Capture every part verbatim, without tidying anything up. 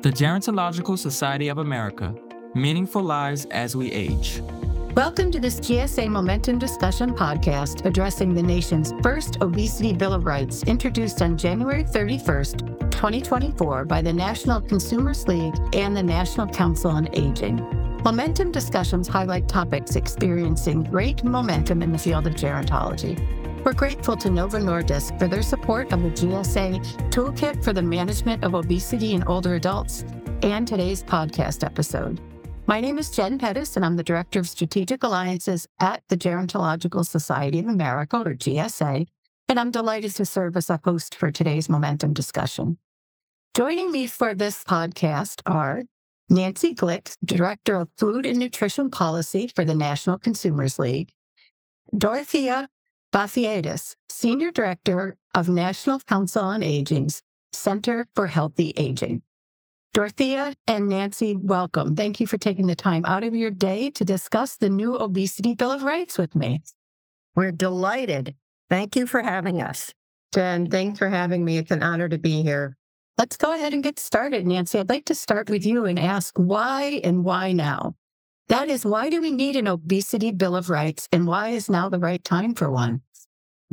The Gerontological Society of America, Meaningful Lives as We Age. Welcome to this G S A Momentum Discussion Podcast addressing the nation's first Obesity Bill of Rights introduced on January thirty-first, twenty twenty-four by the National Consumers League and the National Council on Aging. Momentum discussions highlight topics experiencing great momentum in the field of gerontology. We're grateful to Novo Nordisk for their support of the G S A Toolkit for the Management of Obesity in Older Adults and today's podcast episode. My name is Jen Pettis, and I'm the Director of Strategic Alliances at the Gerontological Society of America, or G S A, and I'm delighted to serve as a host for today's Momentum discussion. Joining me for this podcast are Nancy Glick, Director of Food and Nutrition Policy for the National Consumers League, Dorothea Vafiadis, Senior Director of National Council on Aging's Center for Healthy Aging. Dorothea and Nancy, welcome. Thank you for taking the time out of your day to discuss the new Obesity Bill of Rights with me. We're delighted. Thank you for having us. Jen, thanks for having me. It's an honor to be here. Let's go ahead and get started, Nancy. I'd like to start with you and ask why and why now? That is, why do we need an obesity bill of rights, and why is now the right time for one?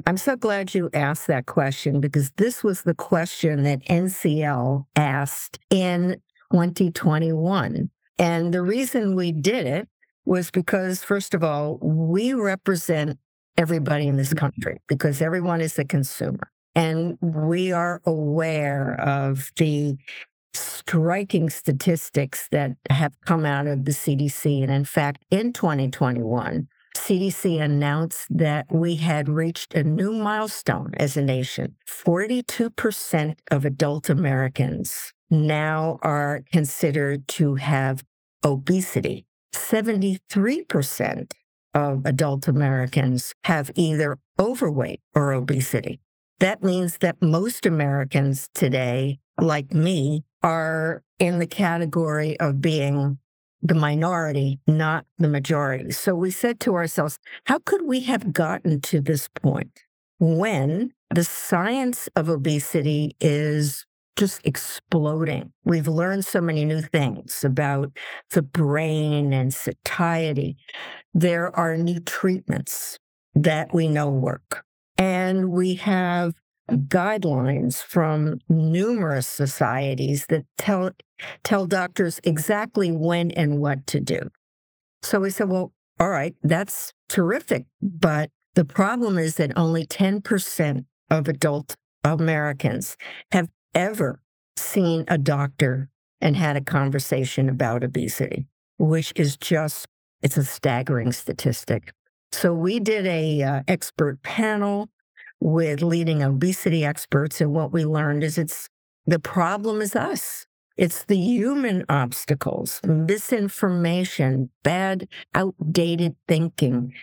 I'm so glad you asked that question, because this was the question that N C L asked in twenty twenty-one. And the reason we did it was because, first of all, we represent everybody in this country, because everyone is a consumer. And we are aware of the striking statistics that have come out of the C D C. And in fact, in twenty twenty-one, C D C announced that we had reached a new milestone as a nation. forty-two percent of adult Americans now are considered to have obesity. seventy-three percent of adult Americans have either overweight or obesity. That means that most Americans today, like me, are in the category of being the minority, not the majority. So we said to ourselves, how could we have gotten to this point when the science of obesity is just exploding? We've learned so many new things about the brain and satiety. There are new treatments that we know work. And we have guidelines from numerous societies that tell tell doctors exactly when and what to do. So we said, well, all right, that's terrific. But the problem is that only ten percent of adult Americans have ever seen a doctor and had a conversation about obesity, which is just, it's a staggering statistic. So we did a uh, expert panel with leading obesity experts, and what we learned is it's the problem is us. It's the human obstacles, misinformation, bad, outdated thinking,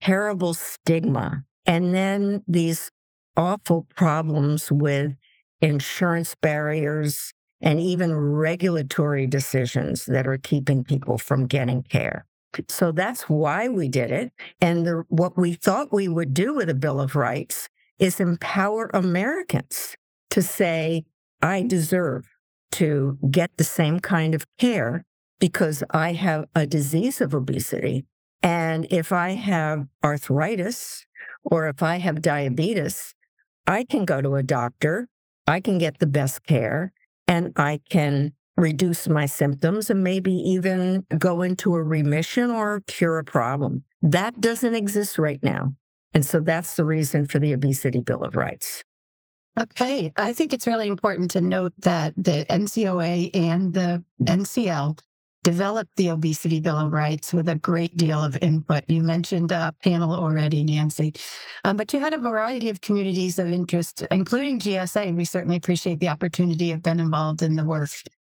terrible stigma, and then these awful problems with insurance barriers and even regulatory decisions that are keeping people from getting care. So that's why we did it. And the, what we thought we would do with a Bill of Rights is empower Americans to say, I deserve to get the same kind of care because I have a disease of obesity. And if I have arthritis or if I have diabetes, I can go to a doctor, I can get the best care, and I can reduce my symptoms and maybe even go into a remission or cure a problem. That doesn't exist right now. And so that's the reason for the Obesity Bill of Rights. Okay. I think it's really important to note that the N C O A and the N C L developed the Obesity Bill of Rights with a great deal of input. You mentioned a panel already, Nancy, um, but you had a variety of communities of interest, including G S A. We certainly appreciate the opportunity to have been involved in the work.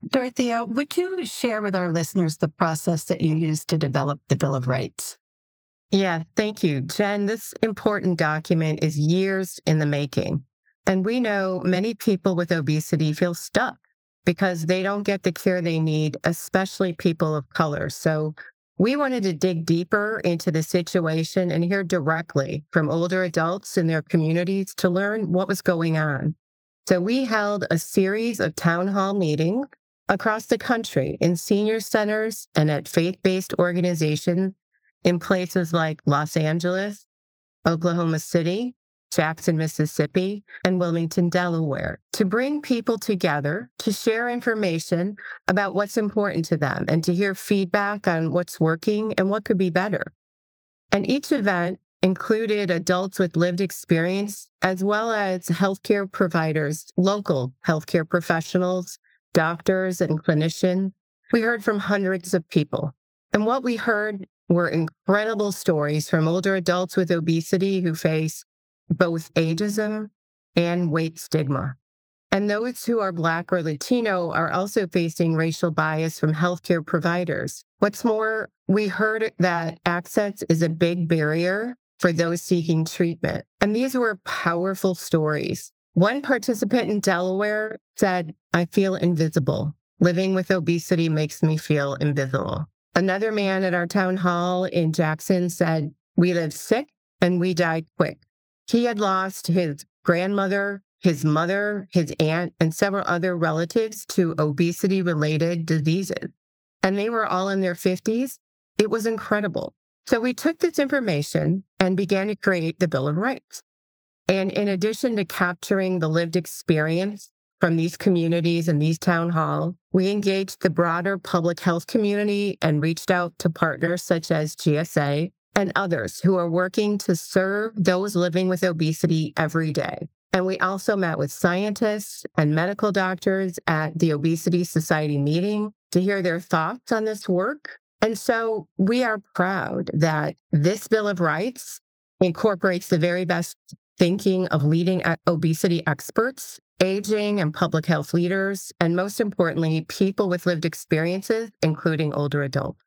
Dorothea, would you share with our listeners the process that you used to develop the Bill of Rights? Yeah, thank you, Jen. This important document is years in the making. And we know many people with obesity feel stuck because they don't get the care they need, especially people of color. So we wanted to dig deeper into the situation and hear directly from older adults in their communities to learn what was going on. So we held a series of town hall meetings across the country in senior centers and at faith-based organizations in places like Los Angeles, Oklahoma City, Jackson, Mississippi, and Wilmington, Delaware, to bring people together to share information about what's important to them and to hear feedback on what's working and what could be better. And each event included adults with lived experience, as well as healthcare providers, local healthcare professionals, doctors, and clinicians. We heard from hundreds of people. And what we heard were incredible stories from older adults with obesity who face both ageism and weight stigma. And those who are Black or Latino are also facing racial bias from healthcare providers. What's more, we heard that access is a big barrier for those seeking treatment. And these were powerful stories. One participant in Delaware said, "I feel invisible. Living with obesity makes me feel invisible." Another man at our town hall in Jackson said, "We live sick and we die quick." He had lost his grandmother, his mother, his aunt, and several other relatives to obesity-related diseases. And they were all in their fifties. It was incredible. So we took this information and began to create the Bill of Rights. And in addition to capturing the lived experience from these communities and these town halls, we engaged the broader public health community and reached out to partners such as G S A, and others who are working to serve those living with obesity every day. And we also met with scientists and medical doctors at the Obesity Society meeting to hear their thoughts on this work. And so we are proud that this Bill of Rights incorporates the very best thinking of leading obesity experts, aging and public health leaders, and most importantly, people with lived experiences, including older adults.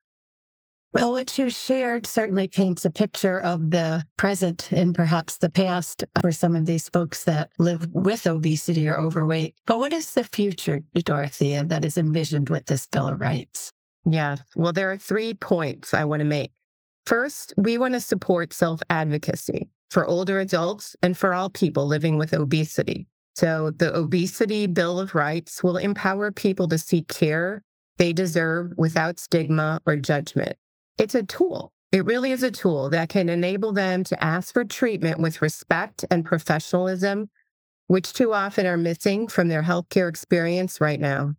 Well, what you shared certainly paints a picture of the present and perhaps the past for some of these folks that live with obesity or overweight. But what is the future, Dorothea, that is envisioned with this Bill of Rights? Yeah, well, there are three points I want to make. First, we want to support self-advocacy for older adults and for all people living with obesity. So the Obesity Bill of Rights will empower people to seek care they deserve without stigma or judgment. It's a tool. It really is a tool that can enable them to ask for treatment with respect and professionalism, which too often are missing from their healthcare experience right now.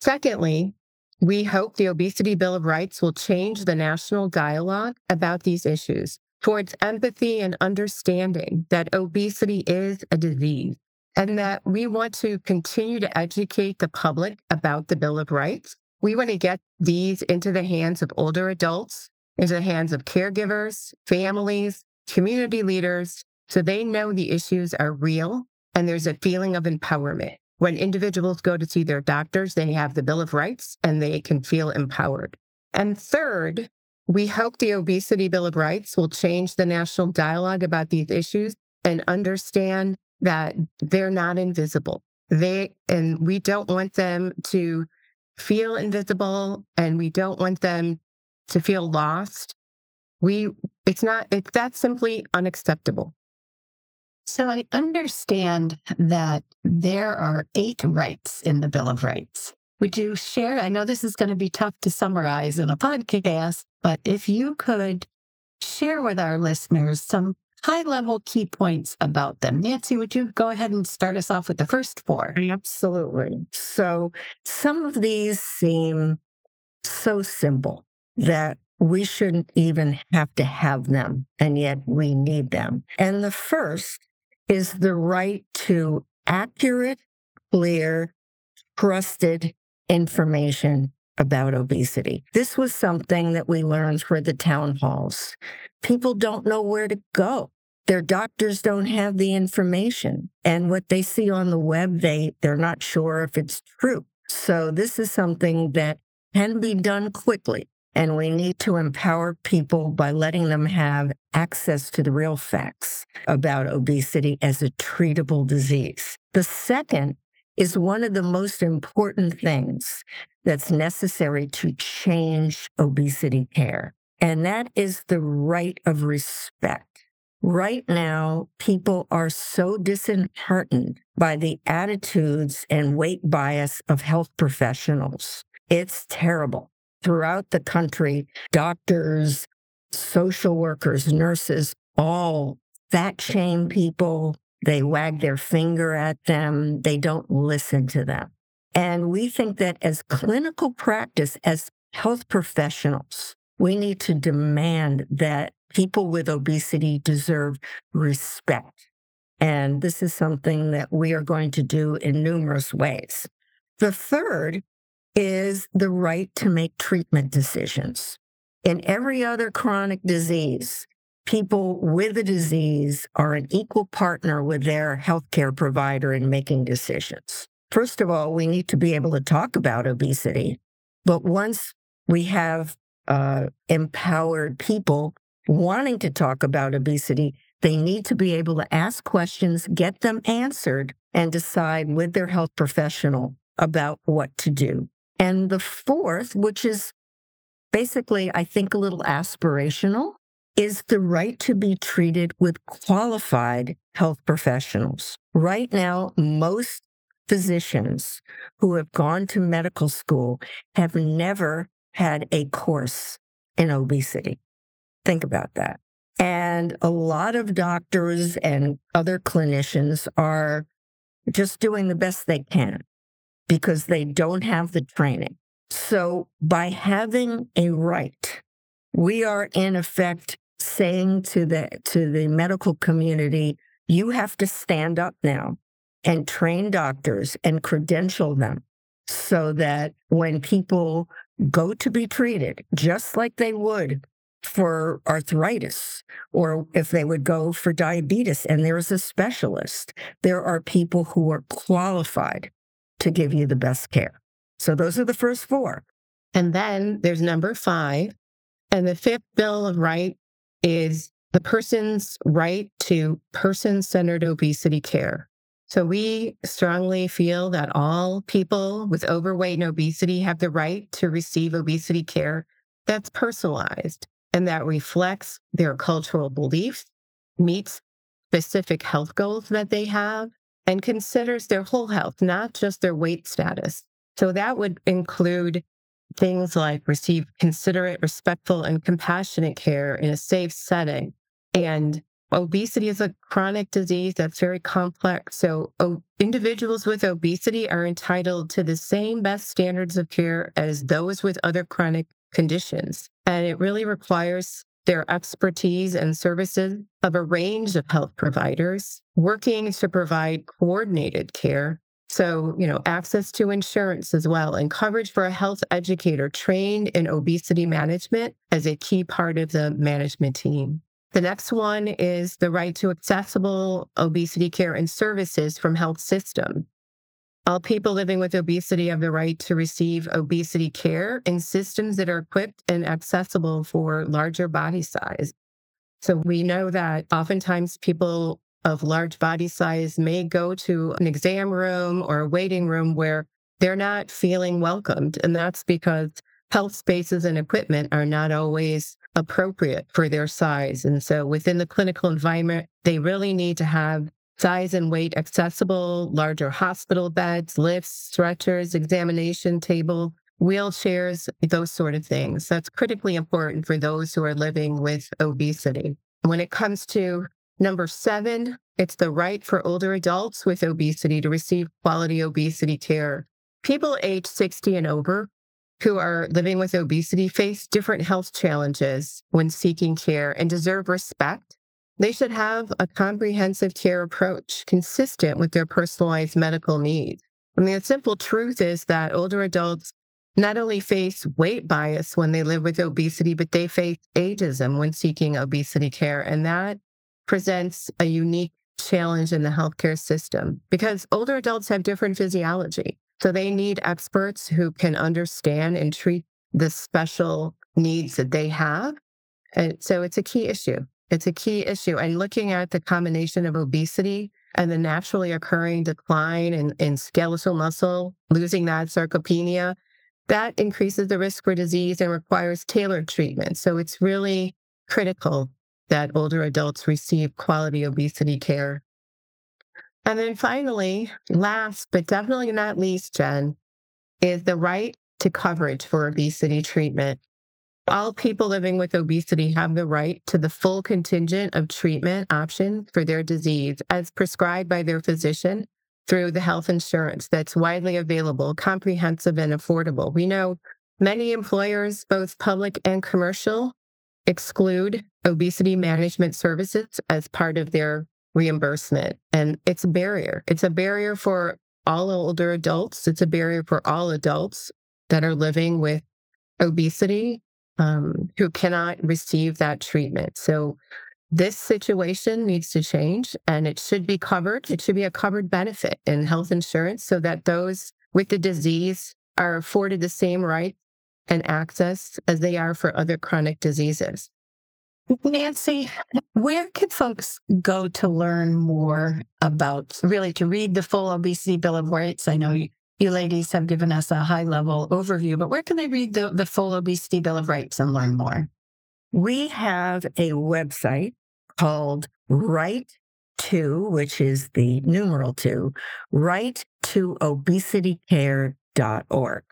Secondly, we hope the Obesity Bill of Rights will change the national dialogue about these issues towards empathy and understanding that obesity is a disease, and that we want to continue to educate the public about the Bill of Rights. We want to get these into the hands of older adults, into the hands of caregivers, families, community leaders, so they know the issues are real and there's a feeling of empowerment. When individuals go to see their doctors, they have the Bill of Rights and they can feel empowered. And third, we hope the Obesity Bill of Rights will change the national dialogue about these issues and understand that they're not invisible. They, and we don't want them to feel invisible, and we don't want them to feel lost. We, it's not, it's that's simply unacceptable. So I understand that there are eight rights in the Bill of Rights. Would you share? I know this is going to be tough to summarize in a podcast, but if you could share with our listeners some high-level key points about them. Nancy, would you go ahead and start us off with the first four? Absolutely. So some of these seem so simple that we shouldn't even have to have them, and yet we need them. And the first is the right to accurate, clear, trusted information about obesity. This was something that we learned for the town halls. People don't know where to go. Their doctors don't have the information. And what they see on the web, they, they're not sure if it's true. So this is something that can be done quickly. And we need to empower people by letting them have access to the real facts about obesity as a treatable disease. The second is one of the most important things that's necessary to change obesity care. And that is the right of respect. Right now, people are so disheartened by the attitudes and weight bias of health professionals. It's terrible. Throughout the country, doctors, social workers, nurses, all fat shame people. They wag their finger at them. They don't listen to them. And we think that as clinical practice, as health professionals, we need to demand that people with obesity deserve respect. And this is something that we are going to do in numerous ways. The third is the right to make treatment decisions. In every other chronic disease, people with a disease are an equal partner with their healthcare provider in making decisions. First of all, we need to be able to talk about obesity. But once we have uh, empowered people wanting to talk about obesity, they need to be able to ask questions, get them answered, and decide with their health professional about what to do. And the fourth, which is basically, I think, a little aspirational, is the right to be treated with qualified health professionals. Right now, most physicians who have gone to medical school have never had a course in obesity. Think about that. And a lot of doctors and other clinicians are just doing the best they can because they don't have the training. So by having a right, we are in effect saying to the to the medical community, you have to stand up now and train doctors and credential them so that when people go to be treated, just like they would for arthritis, or if they would go for diabetes and there is a specialist, there are people who are qualified to give you the best care. So those are the first four. And then there's number five. And the fifth Bill of Rights is the person's right to person-centered obesity care. So we strongly feel that all people with overweight and obesity have the right to receive obesity care that's personalized and that reflects their cultural beliefs, meets specific health goals that they have, and considers their whole health, not just their weight status. So that would include things like receive considerate, respectful, and compassionate care in a safe setting. And obesity is a chronic disease that's very complex. So o- individuals with obesity are entitled to the same best standards of care as those with other chronic conditions. And it really requires their expertise and services of a range of health providers working to provide coordinated care. So, you know, access to insurance as well and coverage for a health educator trained in obesity management as a key part of the management team. The next one is the right to accessible obesity care and services from health systems. All people living with obesity have the right to receive obesity care in systems that are equipped and accessible for larger body size. So we know that oftentimes people of large body size may go to an exam room or a waiting room where they're not feeling welcomed. And that's because health spaces and equipment are not always appropriate for their size. And so within the clinical environment, they really need to have size and weight accessible, larger hospital beds, lifts, stretchers, examination table, wheelchairs, those sort of things. That's critically important for those who are living with obesity. When it comes to number seven, it's the right for older adults with obesity to receive quality obesity care. People age sixty and over who are living with obesity face different health challenges when seeking care and deserve respect. They should have a comprehensive care approach consistent with their personalized medical needs. I mean, the simple truth is that older adults not only face weight bias when they live with obesity, but they face ageism when seeking obesity care. And that presents a unique challenge in the healthcare system because older adults have different physiology. So they need experts who can understand and treat the special needs that they have. And so it's a key issue. It's a key issue. And looking at the combination of obesity and the naturally occurring decline in, in skeletal muscle, losing that sarcopenia, that increases the risk for disease and requires tailored treatment. So it's really critical that older adults receive quality obesity care. And then finally, last but definitely not least, Jen, is the right to coverage for obesity treatment. All people living with obesity have the right to the full contingent of treatment options for their disease as prescribed by their physician through the health insurance that's widely available, comprehensive, and affordable. We know many employers, both public and commercial, exclude obesity management services as part of their reimbursement. And it's a barrier. It's a barrier for all older adults. It's a barrier for all adults that are living with obesity um, who cannot receive that treatment. So this situation needs to change, and it should be covered. It should be a covered benefit in health insurance so that those with the disease are afforded the same rights and access as they are for other chronic diseases. Nancy, where can folks go to learn more about, really to read the full Obesity Bill of Rights? I know you, you ladies have given us a high-level overview, but where can they read the, the full Obesity Bill of Rights and learn more? We have a website called Right To, which is the numeral two, right to obesity care dot org.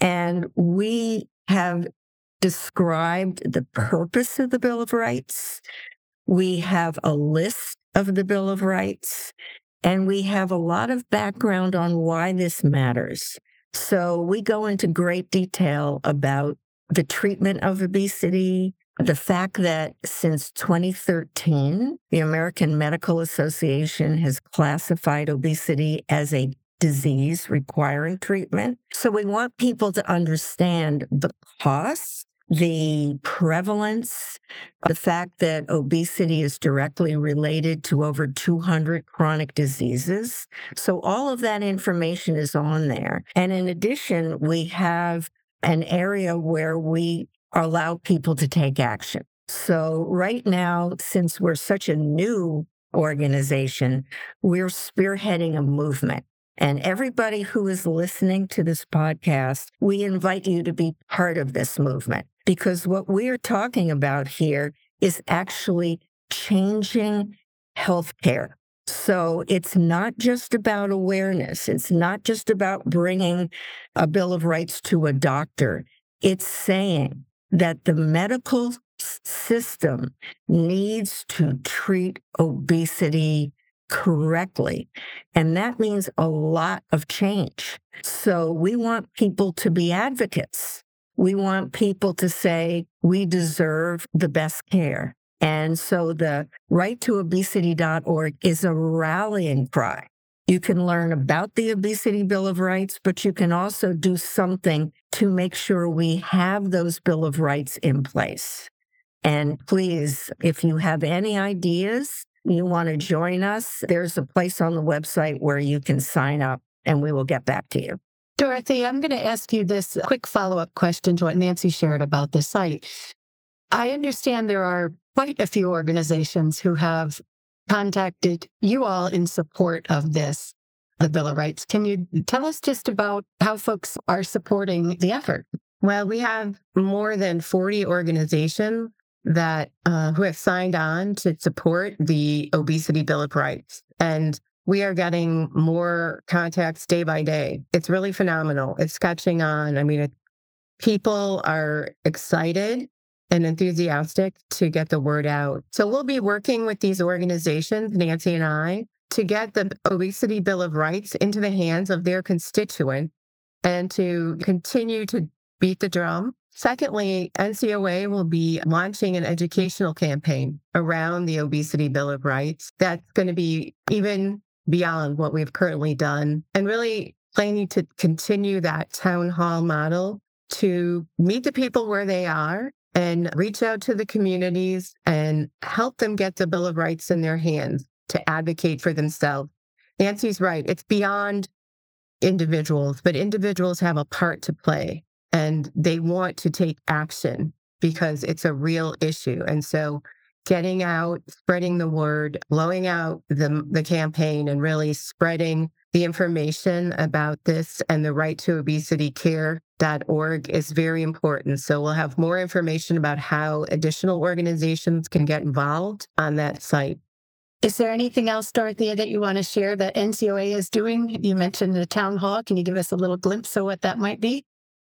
And we have described the purpose of the Bill of Rights. We have a list of the Bill of Rights, and we have a lot of background on why this matters. So we go into great detail about the treatment of obesity, the fact that since twenty thirteen, the American Medical Association has classified obesity as a disease requiring treatment. So we want people to understand the costs, the prevalence, the fact that obesity is directly related to over two hundred chronic diseases. So all of that information is on there. And in addition, we have an area where we allow people to take action. So right now, since we're such a new organization, we're spearheading a movement. And everybody who is listening to this podcast, we invite you to be part of this movement, because what we are talking about here is actually changing healthcare. So it's not just about awareness. It's not just about bringing a Bill of Rights to a doctor. It's saying that the medical system needs to treat obesity correctly. And that means a lot of change. So we want people to be advocates. We want people to say, we deserve the best care. And so the right to obesity dot org is a rallying cry. You can learn about the Obesity Bill of Rights, but you can also do something to make sure we have those Bill of Rights in place. And please, if you have any ideas, you want to join us, there's a place on the website where you can sign up, and we will get back to you. Dorothea, I'm going to ask you this quick follow-up question to what Nancy shared about the site. I understand there are quite a few organizations who have contacted you all in support of this, the Bill of Rights. Can you tell us just about how folks are supporting the effort? Well, we have more than forty organizations that uh, who have signed on to support the Obesity Bill of Rights. And we are getting more contacts day by day. It's really phenomenal. It's catching on. I mean, it, people are excited and enthusiastic to get the word out. So we'll be working with these organizations, Nancy and I, to get the Obesity Bill of Rights into the hands of their constituents and to continue to beat the drum. Secondly, N C O A will be launching an educational campaign around the Obesity Bill of Rights that's going to be even beyond what we've currently done, and really planning to continue that town hall model to meet the people where they are and reach out to the communities and help them get the Bill of Rights in their hands to advocate for themselves. Nancy's right. It's beyond individuals, but individuals have a part to play. And they want to take action because it's a real issue. And so getting out, spreading the word, blowing out the, the campaign, and really spreading the information about this and the right to obesity care geron dot org is very important. So we'll have more information about how additional organizations can get involved on that site. Is there anything else, Dorothea, that you want to share that N C O A is doing? You mentioned the town hall. Can you give us a little glimpse of what that might be?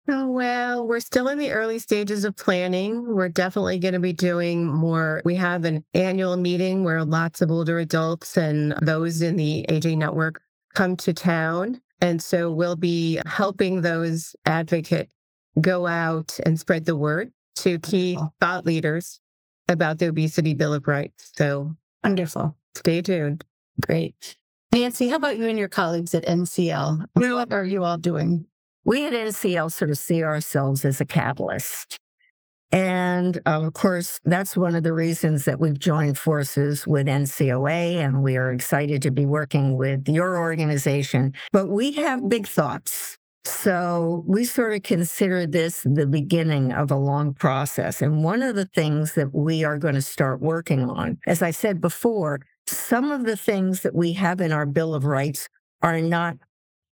Oh, well, we're still in the early stages of planning. We're definitely going to be doing more. We have an annual meeting where lots of older adults and those in the Aging Network come to town. And so we'll be helping those advocates go out and spread the word to key thought leaders about the Obesity Bill of Rights. So wonderful. Stay tuned. Great. Nancy, how about you and your colleagues at N C L? What are you all doing? We at N C L sort of see ourselves as a catalyst. And of course, that's one of the reasons that we've joined forces with N C O A, and we are excited to be working with your organization. But we have big thoughts. So we sort of consider this the beginning of a long process. And one of the things that we are going to start working on, as I said before, some of the things that we have in our Bill of Rights are not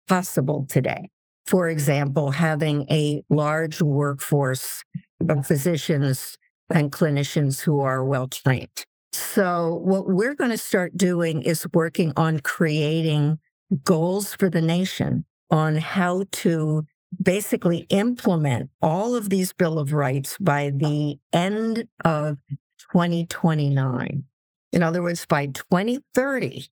possible today. For example, having a large workforce of physicians and clinicians who are well-trained. So what we're going to start doing is working on creating goals for the nation on how to basically implement all of these Bill of Rights by the end of twenty twenty-nine. In other words, by twenty thirty,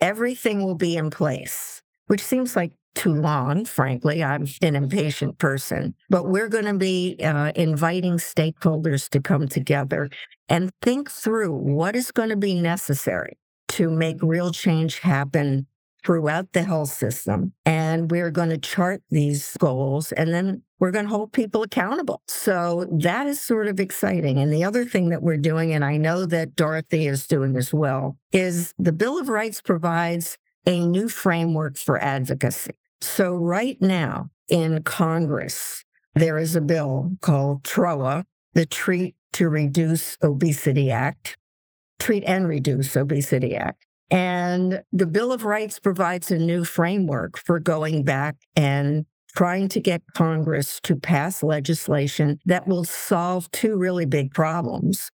everything will be in place, which seems like too long, frankly. I'm an impatient person. But we're going to be uh, inviting stakeholders to come together and think through what is going to be necessary to make real change happen throughout the health system. And we're going to chart these goals, and then we're going to hold people accountable. So that is sort of exciting. And the other thing that we're doing, and I know that Dorothea is doing as well, is the Bill of Rights provides a new framework for advocacy. So right now in Congress, there is a bill called TROA, the Treat to Reduce Obesity Act, Treat and Reduce Obesity Act. And the Bill of Rights provides a new framework for going back and trying to get Congress to pass legislation that will solve two really big problems.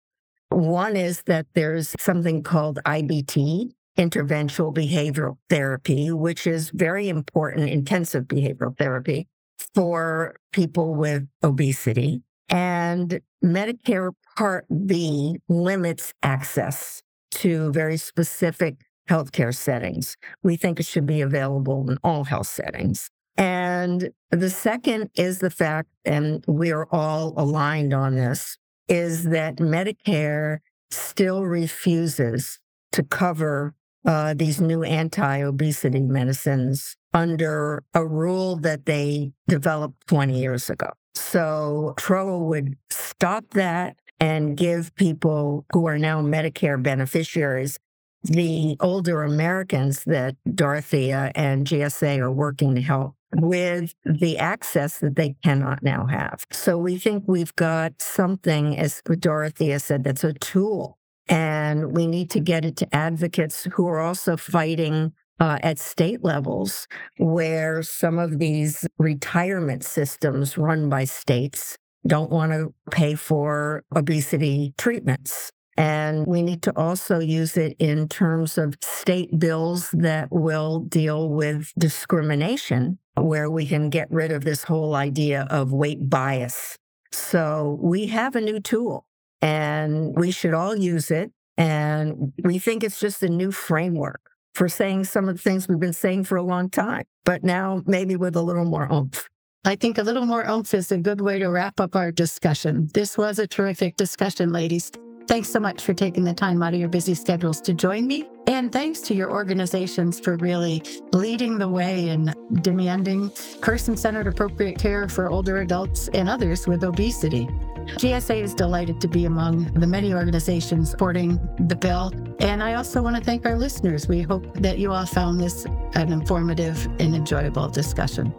One is that there's something called I B T, Interventional behavioral therapy, which is very important, intensive behavioral therapy for people with obesity. And Medicare Part B limits access to very specific healthcare settings. We think it should be available in all health settings. And the second is the fact, and we are all aligned on this, is that Medicare still refuses to cover Uh, these new anti-obesity medicines under a rule that they developed twenty years ago. So TROA would stop that and give people who are now Medicare beneficiaries, the older Americans that Dorothea and G S A are working to help, with the access that they cannot now have. So we think we've got something, as Dorothea said, that's a tool. And we need to get it to advocates who are also fighting uh, at state levels, where some of these retirement systems run by states don't want to pay for obesity treatments. And we need to also use it in terms of state bills that will deal with discrimination, where we can get rid of this whole idea of weight bias. So we have a new tool. And we should all use it. And we think it's just a new framework for saying some of the things we've been saying for a long time, but now maybe with a little more oomph. I think a little more oomph is a good way to wrap up our discussion. This was a terrific discussion, ladies. Thanks so much for taking the time out of your busy schedules to join me. And thanks to your organizations for really leading the way in demanding person-centered appropriate care for older adults and others with obesity. G S A is delighted to be among the many organizations supporting the bill. And I also want to thank our listeners. We hope that you all found this an informative and enjoyable discussion.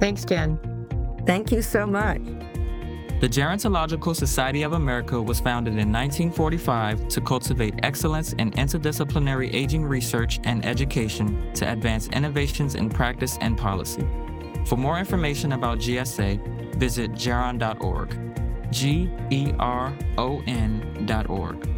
Thanks, Jen. Thank you so much. The Gerontological Society of America was founded in nineteen forty-five to cultivate excellence in interdisciplinary aging research and education to advance innovations in practice and policy. For more information about G S A, visit geron dot org, G E R O N dot org.